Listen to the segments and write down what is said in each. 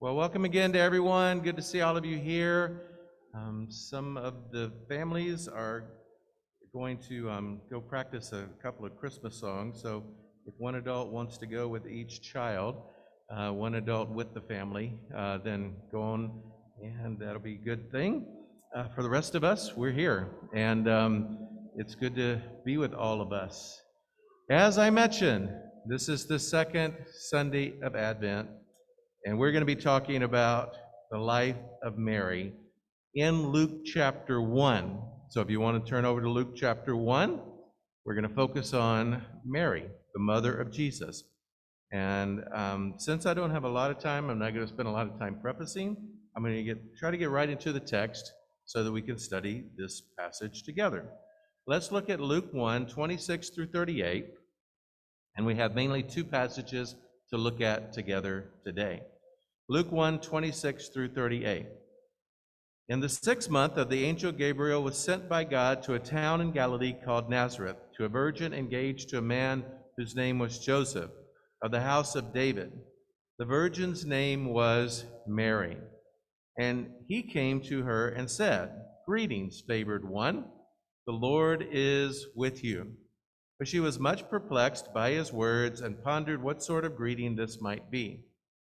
Well, welcome again to everyone. Good to see all of you here. Some of the families are going to go practice a couple of Christmas songs. So if one adult wants to go with each child, one adult with the family, then go on, and that'll be a good thing. For the rest of us, we're here, and it's good to be with all of us. As I mentioned, this is the second Sunday of Advent, and we're going to be talking about the life of Mary in Luke chapter 1. So if you want to turn over to Luke chapter 1, we're going to focus on Mary, the mother of Jesus. And since I don't have a lot of time, I'm not going to spend a lot of time prefacing. I'm going to try to get right into the text so that we can study this passage together. Let's look at Luke 1, 26 through 38, and we have mainly two passages to look at together today. Luke 1, 26 through 38. In the 6th month, of the angel Gabriel was sent by God to a town in Galilee called Nazareth, to a virgin engaged to a man whose name was Joseph, of the house of David. The virgin's name was Mary. And he came to her and said, "Greetings, favored one. The Lord is with you." But she was much perplexed by his words and pondered what sort of greeting this might be.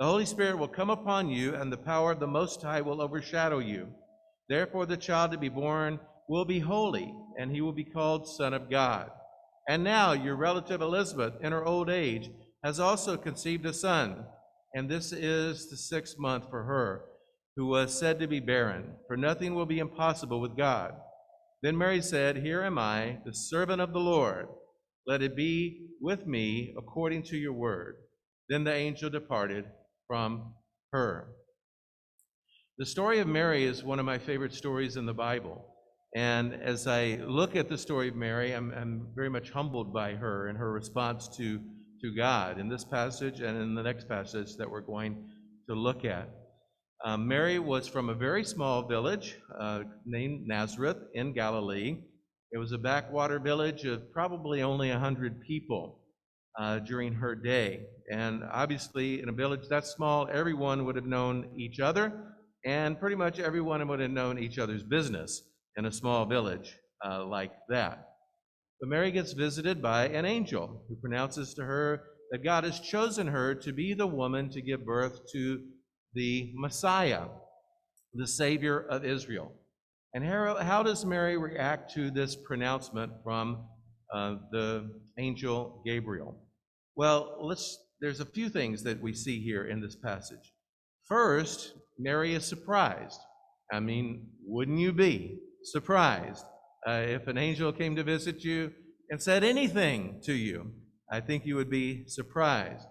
"The Holy Spirit will come upon you, and the power of the Most High will overshadow you. Therefore the child to be born will be holy, and he will be called Son of God. And now your relative Elizabeth, in her old age, has also conceived a son, and this is the 6th month for her, who was said to be barren, for nothing will be impossible with God." Then Mary said, "Here am I, the servant of the Lord. Let it be with me according to your word." Then the angel departed from her. The story of Mary is one of my favorite stories in the Bible. And as I look at the story of Mary, I'm very much humbled by her and her response to God in this passage and in the next passage that we're going to look at. Mary was from a very small village named Nazareth in Galilee. It was a backwater village of probably only 100 people during her day. And obviously, in a village that small, everyone would have known each other, and pretty much everyone would have known each other's business in a small village like that. But Mary gets visited by an angel who pronounces to her that God has chosen her to be the woman to give birth to the Messiah, the Savior of Israel. And how does Mary react to this pronouncement from the angel Gabriel? Well, there's a few things that we see here in this passage. First, Mary is surprised. I mean, wouldn't you be surprised if an angel came to visit you and said anything to you? I think you would be surprised.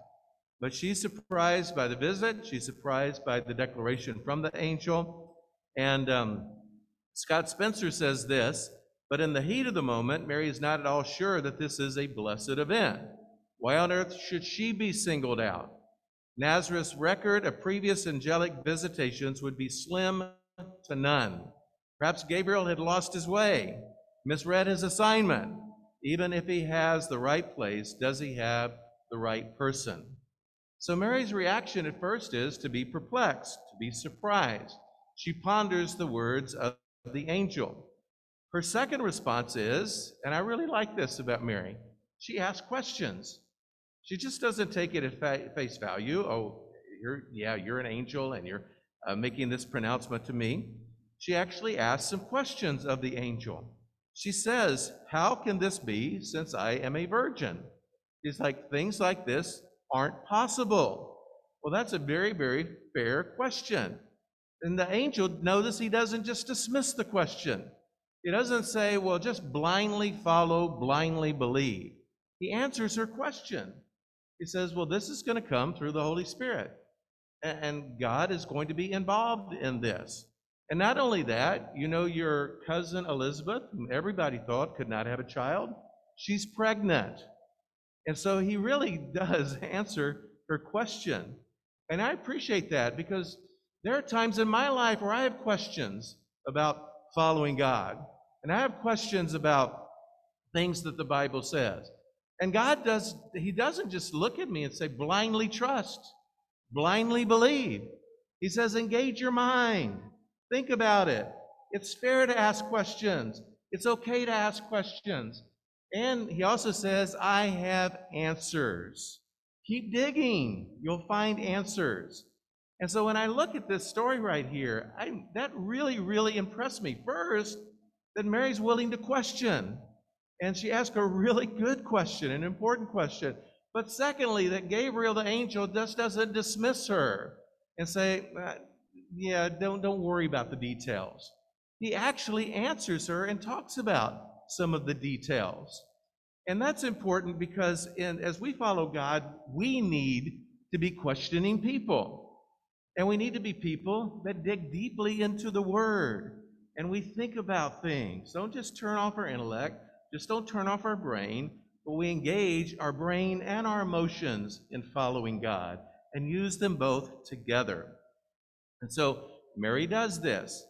But she's surprised by the visit. She's surprised by the declaration from the angel. And Scott Spencer says this, "But in the heat of the moment, Mary is not at all sure that this is a blessed event. Why on earth should she be singled out? Nazareth's record of previous angelic visitations would be slim to none. Perhaps Gabriel had lost his way, misread his assignment. Even if he has the right place, does he have the right person?" So Mary's reaction at first is to be perplexed, to be surprised. She ponders the words of the angel. Her second response is, and I really like this about Mary, she asks questions. She just doesn't take it at face value. "Oh, you're an angel, and you're making this pronouncement to me." She actually asks some questions of the angel. She says, "How can this be, since I am a virgin?" She's like, things like this aren't possible. Well, that's a very, very fair question. And the angel, notice he doesn't just dismiss the question. He doesn't say, well, just blindly follow, blindly believe. He answers her question. He says, well, this is going to come through the Holy Spirit. and God is going to be involved in this. And not only that, you know, your cousin Elizabeth, whom everybody thought could not have a child, she's pregnant. And so he really does answer her question. And I appreciate that, because there are times in my life where I have questions about following God. And I have questions about things that the Bible says. And God does, he doesn't just look at me and say, blindly trust, blindly believe. He says, engage your mind. Think about it. It's fair to ask questions. It's okay to ask questions. And he also says, I have answers. Keep digging. You'll find answers. And so when I look at this story right here, that really, really impressed me. First, that Mary's willing to question. And she asked a really good question, an important question. But secondly, that Gabriel, the angel, just doesn't dismiss her and say, yeah, don't worry about the details. He actually answers her and talks about some of the details. And that's important, because as we follow God, we need to be questioning people. And we need to be people that dig deeply into the Word. And we think about things. Don't just turn off our intellect. Just don't turn off our brain. But we engage our brain and our emotions in following God and use them both together. And so Mary does this.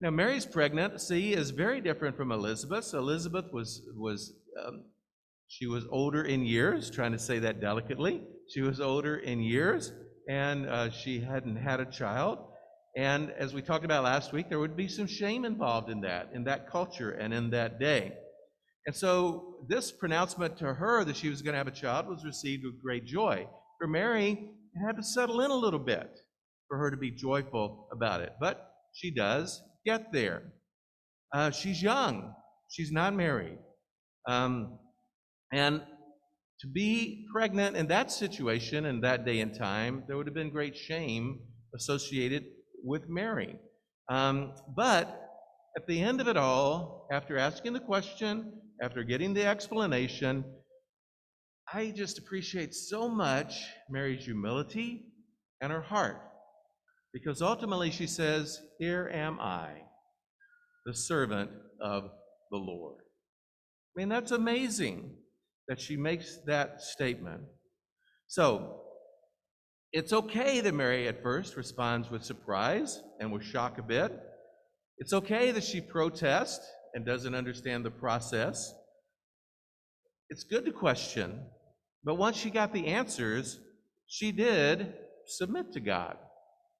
Now, Mary's pregnancy is very different from Elizabeth's. Elizabeth was older in years, trying to say that delicately. She was older in years, and she hadn't had a child. And as we talked about last week, there would be some shame involved in that culture and in that day. And so this pronouncement to her that she was going to have a child was received with great joy. For Mary, it had to settle in a little bit for her to be joyful about it. But she does get there. She's young. She's not married. And to be pregnant in that situation, in that day and time, there would have been great shame associated with Mary. But at the end of it all, after asking the question, after getting the explanation, I just appreciate so much Mary's humility and her heart. Because ultimately she says, here am I, the servant of the Lord. I mean, that's amazing that she makes that statement. So it's okay that Mary at first responds with surprise and with shock a bit. It's okay that she protests and doesn't understand the process. It's good to question, but once she got the answers, she did submit to God.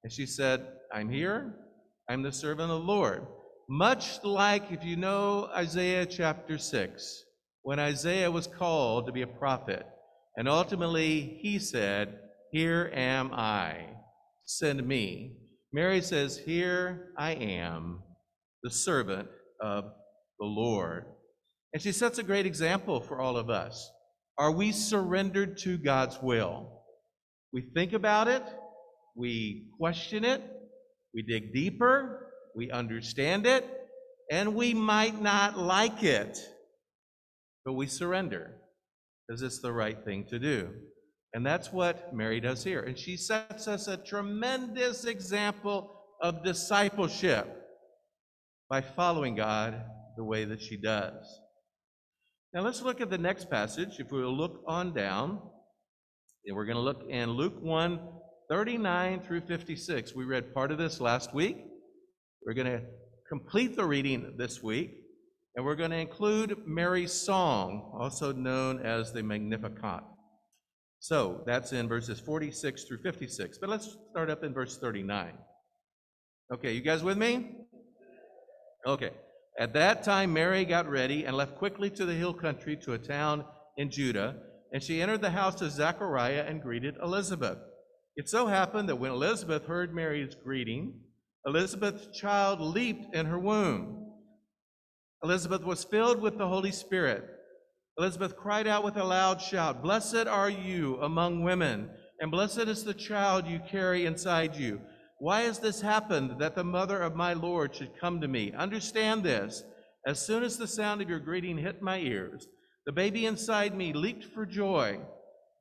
And she said, I'm here, I'm the servant of the Lord. Much like, if you know Isaiah chapter 6, when Isaiah was called to be a prophet, and ultimately he said, here am I, send me. Mary says, here I am, the servant of the Lord. And she sets a great example for all of us. Are we surrendered to God's will? We think about it, we question it, we dig deeper, we understand it, and we might not like it, but we surrender because it's the right thing to do. And that's what Mary does here. And she sets us a tremendous example of discipleship by following God the way that she does. Now let's look at the next passage. If we will look on down, and we're going to look in Luke 1, 39 through 56. We read part of this last week. We're going to complete the reading this week, and we're going to include Mary's song, also known as the Magnificat. So that's in verses 46 through 56. But let's start up in verse 39. Okay, you guys with me? Okay. At that time, Mary got ready and left quickly to the hill country to a town in Judah, and she entered the house of Zechariah and greeted Elizabeth. It so happened that when Elizabeth heard Mary's greeting, Elizabeth's child leaped in her womb. Elizabeth was filled with the Holy Spirit. Elizabeth cried out with a loud shout, "Blessed are you among women, and blessed is the child you carry inside you. Why has this happened, that the mother of my Lord should come to me? Understand this. As soon as the sound of your greeting hit my ears, the baby inside me leaped for joy.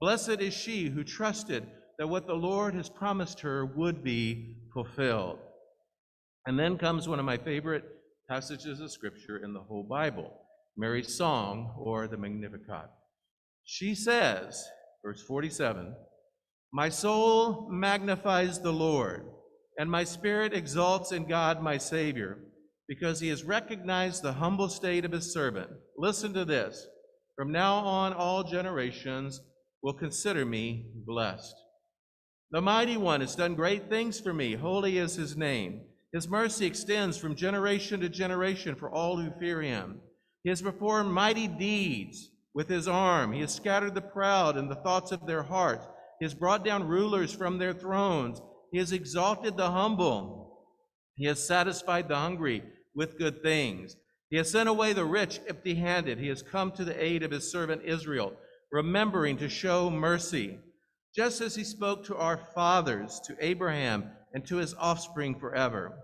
Blessed is she who trusted that what the Lord has promised her would be fulfilled. And then comes one of my favorite passages of Scripture in the whole Bible, Mary's song, or the Magnificat. She says, verse 47, "My soul magnifies the Lord, and my spirit exalts in God my Savior, because he has recognized the humble state of his servant. Listen to this. From now on, all generations will consider me blessed. The Mighty One has done great things for me. Holy is his name. His mercy extends from generation to generation for all who fear him. He has performed mighty deeds with his arm. He has scattered the proud in the thoughts of their hearts. He has brought down rulers from their thrones. He has exalted the humble. He has satisfied the hungry with good things. He has sent away the rich empty-handed. He has come to the aid of his servant Israel, remembering to show mercy, just as he spoke to our fathers, to Abraham, and to his offspring forever."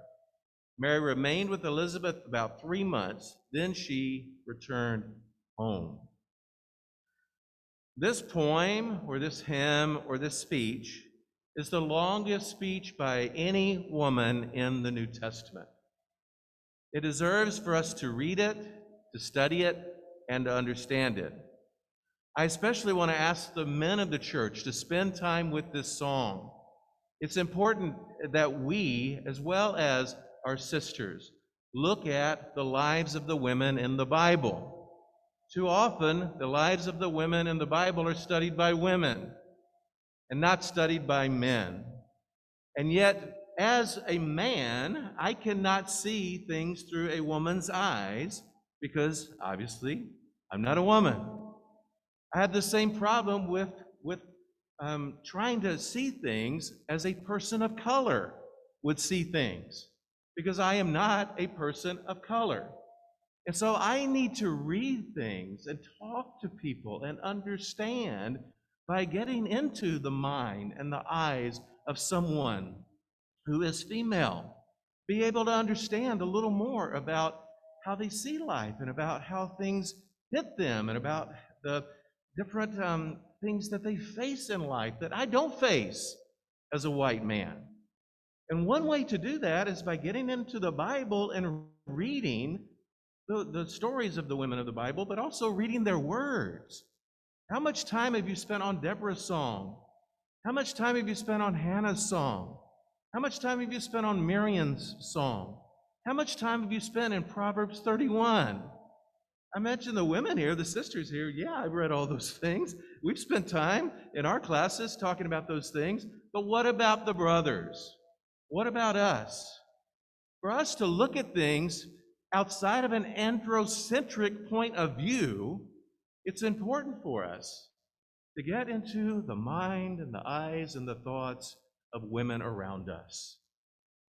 Mary remained with Elizabeth about 3 months. Then she returned home. This poem, or this hymn, or this speech is the longest speech by any woman in the New Testament. It deserves for us to read it, to study it, and to understand it. I especially want to ask the men of the church to spend time with this song. It's important that we, as well as our sisters, look at the lives of the women in the Bible. Too often, the lives of the women in the Bible are studied by women and not studied by men. And yet, as a man, I cannot see things through a woman's eyes because, obviously, I'm not a woman. I have the same problem with trying to see things as a person of color would see things, because I am not a person of color. And so I need to read things and talk to people and understand by getting into the mind and the eyes of someone who is female, be able to understand a little more about how they see life and about how things hit them and about the different things that they face in life that I don't face as a white man. And one way to do that is by getting into the Bible and reading the stories of the women of the Bible, but also reading their words. How much time have you spent on Deborah's song? How much time have you spent on Hannah's song? How much time have you spent on Miriam's song? How much time have you spent in Proverbs 31? I mentioned the women here, the sisters here. Yeah, I've read all those things. We've spent time in our classes talking about those things. But what about the brothers? What about us? For us to look at things outside of an androcentric point of view, it's important for us to get into the mind and the eyes and the thoughts of women around us.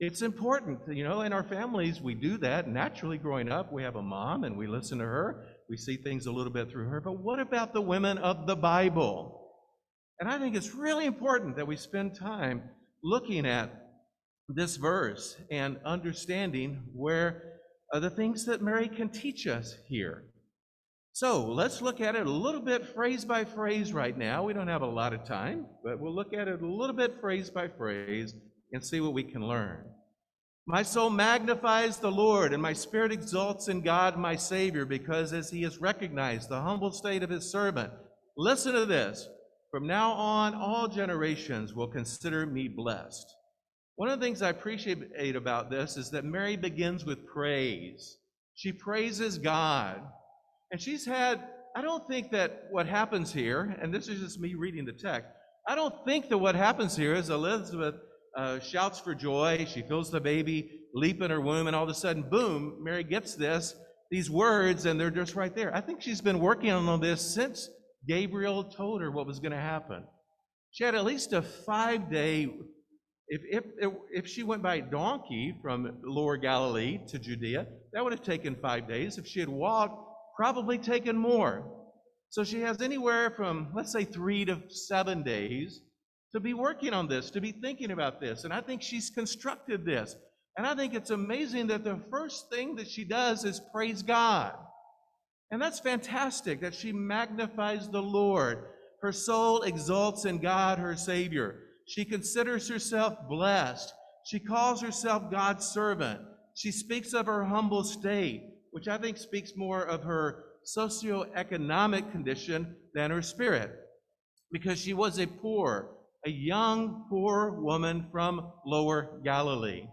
It's important, you know, in our families, we do that naturally growing up. We have a mom and we listen to her. We see things a little bit through her. But what about the women of the Bible? And I think it's really important that we spend time looking at this verse and understanding where the things that Mary can teach us here. So let's look at it a little bit phrase by phrase right now. We don't have a lot of time, but we'll look at it a little bit phrase by phrase and see what we can learn. My soul magnifies the Lord, and my spirit exalts in God my Savior, because as he has recognized the humble state of his servant. Listen to this. From now on, all generations will consider me blessed. One of the things I appreciate about this is that Mary begins with praise. She praises God. And she's had, I don't think that what happens here, and this is just me reading the text, I don't think that what happens here is Elizabeth shouts for joy, she feels the baby leap in her womb, and all of a sudden, boom, Mary gets these words, and they're just right there. I think she's been working on this since Gabriel told her what was going to happen. She had at least a 5-day, if she went by donkey from Lower Galilee to Judea, that would have taken 5 days. If she had walked, probably taken more. So she has anywhere from, let's say, 3 to 7 days to be working on this, to be thinking about this. And I think she's constructed this. And I think it's amazing that the first thing that she does is praise God. And that's fantastic that she magnifies the Lord. Her soul exalts in God, her Savior. She considers herself blessed. She calls herself God's servant. She speaks of her humble state, which I think speaks more of her socioeconomic condition than her spirit, because she was a young, poor woman from lower Galilee.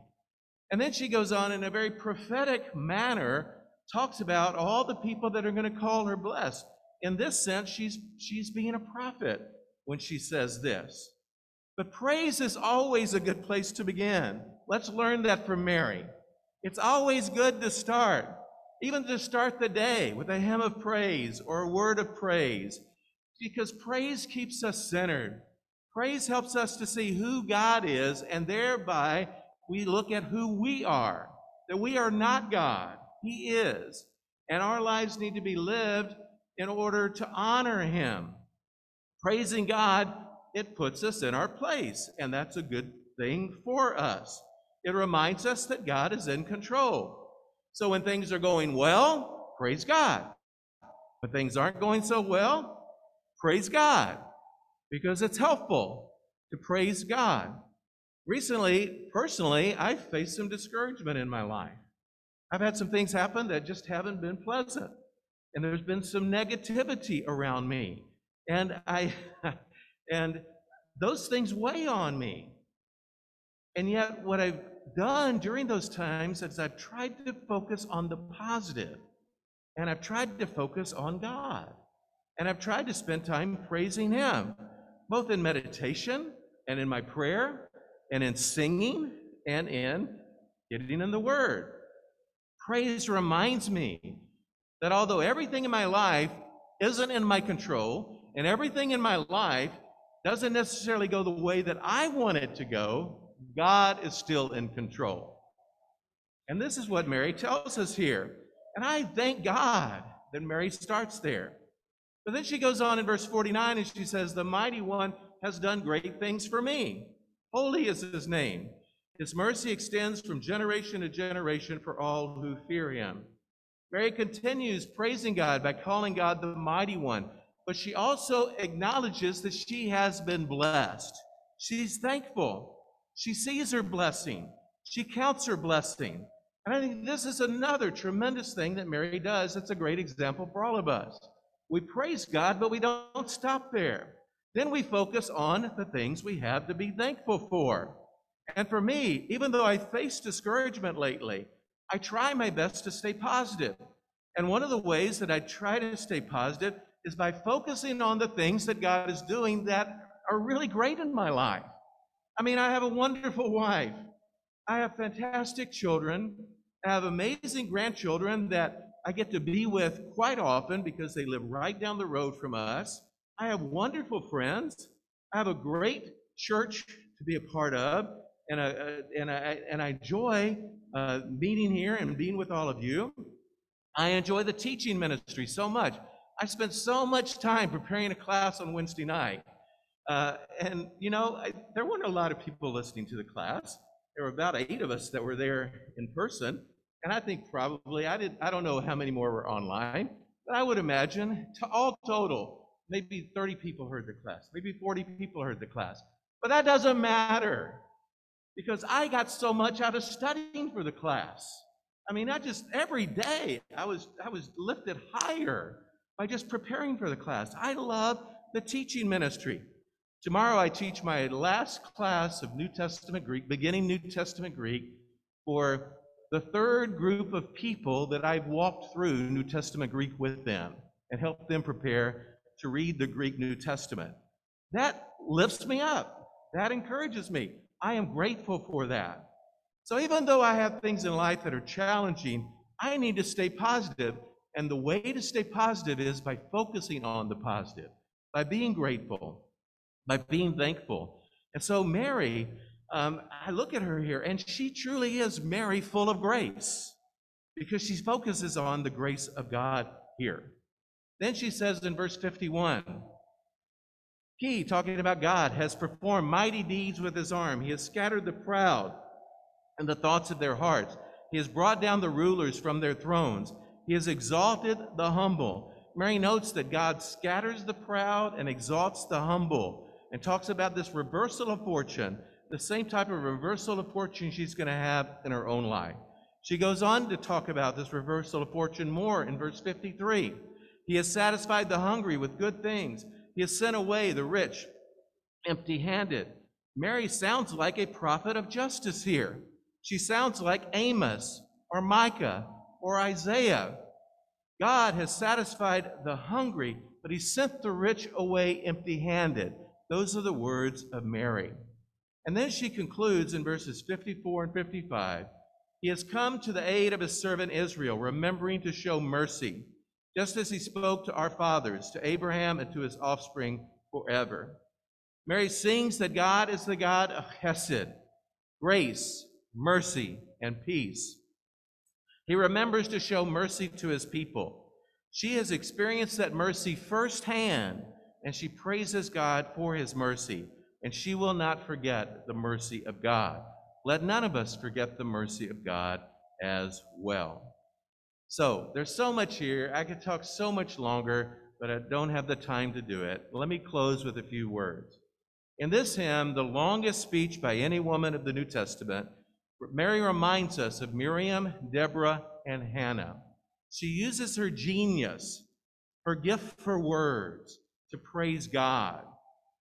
And then she goes on in a very prophetic manner, talks about all the people that are going to call her blessed. In this sense, she's being a prophet when she says this. But praise is always a good place to begin. Let's learn that from Mary. It's always good to start, even to start the day with a hymn of praise or a word of praise, because praise keeps us centered. Praise helps us to see who God is, and thereby we look at who we are, that we are not God, He is, and our lives need to be lived in order to honor Him. Praising God, it puts us in our place, and that's a good thing for us. It reminds us that God is in control. So when things are going well, praise God. When things aren't going so well, praise God, because it's helpful to praise God. Recently, personally, I've faced some discouragement in my life. I've had some things happen that just haven't been pleasant, and there's been some negativity around me, and those things weigh on me. And yet what I've done during those times is I've tried to focus on the positive, and I've tried to focus on God, and I've tried to spend time praising Him, both in meditation and in my prayer and in singing and in getting in the Word. Praise reminds me that although everything in my life isn't in my control, and everything in my life doesn't necessarily go the way that I want it to go, God is still in control. And this is what Mary tells us here. And I thank God that Mary starts there. But then she goes on in verse 49 and she says, "The mighty one has done great things for me. Holy is his name. His mercy extends from generation to generation for all who fear him." Mary continues praising God by calling God the mighty one, but she also acknowledges that she has been blessed. She's thankful. She sees her blessing. She counts her blessing. And I think this is another tremendous thing that Mary does. That's a great example for all of us. We praise God, but we don't stop there. Then we focus on the things we have to be thankful for. And for me, even though I face discouragement lately, I try my best to stay positive. And one of the ways that I try to stay positive is by focusing on the things that God is doing that are really great in my life. I mean, I have a wonderful wife. I have fantastic children. I have amazing grandchildren that I get to be with quite often because they live right down the road from us. I have wonderful friends. I have a great church to be a part of, and I enjoy meeting here and being with all of you. I enjoy the teaching ministry so much. I spent so much time preparing a class on Wednesday night. And, you know, there weren't a lot of people listening to the class. There were about 8 of us that were there in person. And I think probably, I don't know how many more were online, but I would imagine all total, maybe 30 people heard the class, maybe 40 people heard the class. But that doesn't matter because I got so much out of studying for the class. I mean, not just every day, I was lifted higher by just preparing for the class. I love the teaching ministry. Tomorrow I teach my last class of New Testament Greek, beginning New Testament Greek, for the 3rd group of people that I've walked through New Testament Greek with them and helped them prepare to read the Greek New Testament. That lifts me up. That encourages me. I am grateful for that. So even though I have things in life that are challenging, I need to stay positive. And the way to stay positive is by focusing on the positive, by being grateful, by being thankful. And so Mary, I look at her here, and she truly is Mary full of grace because she focuses on the grace of God here. Then she says in verse 51, "He," talking about God, "has performed mighty deeds with his arm. He has scattered the proud in the thoughts of their hearts. He has brought down the rulers from their thrones. He has exalted the humble." Mary notes that God scatters the proud and exalts the humble. and talks about this reversal of fortune, the same type of reversal of fortune she's going to have in her own life. She goes on to talk about this reversal of fortune more in verse 53. He has satisfied the hungry with good things. He has sent away the rich empty-handed. Mary sounds like a prophet of justice here. She sounds like Amos or Micah or Isaiah. God has satisfied the hungry, but he sent the rich away empty-handed. Those are the words of Mary. And then she concludes in verses 54 and 55, he has come to the aid of his servant Israel, remembering to show mercy, just as he spoke to our fathers, to Abraham and to his offspring forever. Mary sings that God is the God of Chesed, grace, mercy, and peace. He remembers to show mercy to his people. She has experienced that mercy firsthand, and she praises God for his mercy, and she will not forget the mercy of God. Let none of us forget the mercy of God as well. So there's so much here. I could talk so much longer, but I don't have the time to do it. Let me close with a few words. In this hymn, the longest speech by any woman of the New Testament, Mary reminds us of Miriam, Deborah, and Hannah. She uses her genius, her gift for words, to praise God.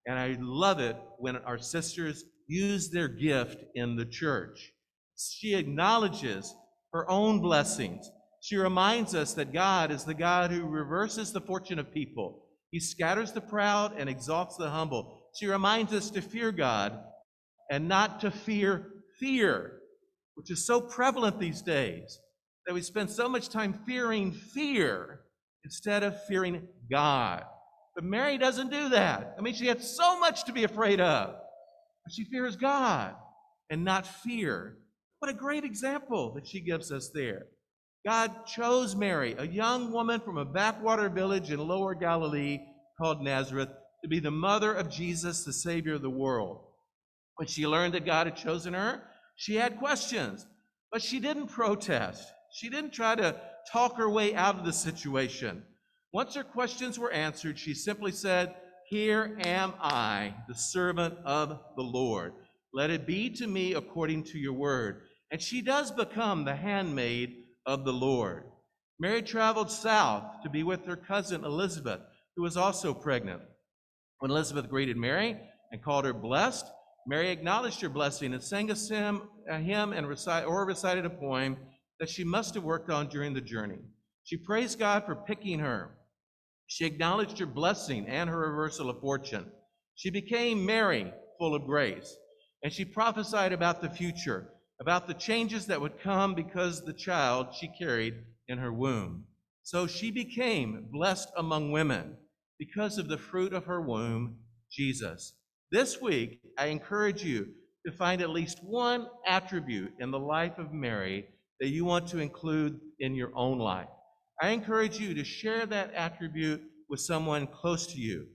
And I love it when our sisters use their gift in the church. She acknowledges her own blessings. She reminds us that God is the God who reverses the fortune of people. He scatters the proud and exalts the humble. She reminds us to fear God and not to fear fear, which is so prevalent these days, that we spend so much time fearing fear instead of fearing God. But Mary doesn't do that. I mean, she had so much to be afraid of. But she fears God and not fear. What a great example that she gives us there. God chose Mary, a young woman from a backwater village in lower Galilee called Nazareth, to be the mother of Jesus, the Savior of the world. When she learned that God had chosen her, she had questions, but she didn't protest. She didn't try to talk her way out of the situation. Once her questions were answered, she simply said, "Here am I, the servant of the Lord. Let it be to me according to your word." And she does become the handmaid of the Lord. Mary traveled south to be with her cousin Elizabeth, who was also pregnant. When Elizabeth greeted Mary and called her blessed, Mary acknowledged her blessing and sang a hymn and recited a poem that she must have worked on during the journey. She praised God for picking her. She acknowledged her blessing and her reversal of fortune. She became Mary, full of grace, and she prophesied about the future, about the changes that would come because the child she carried in her womb. So she became blessed among women because of the fruit of her womb, Jesus. This week, I encourage you to find at least one attribute in the life of Mary that you want to include in your own life. I encourage you to share that attribute with someone close to you.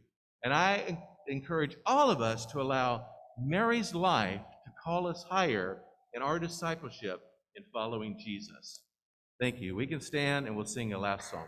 And I encourage all of us to allow Mary's life to call us higher in our discipleship in following Jesus. Thank you. We can stand and we'll sing a last song.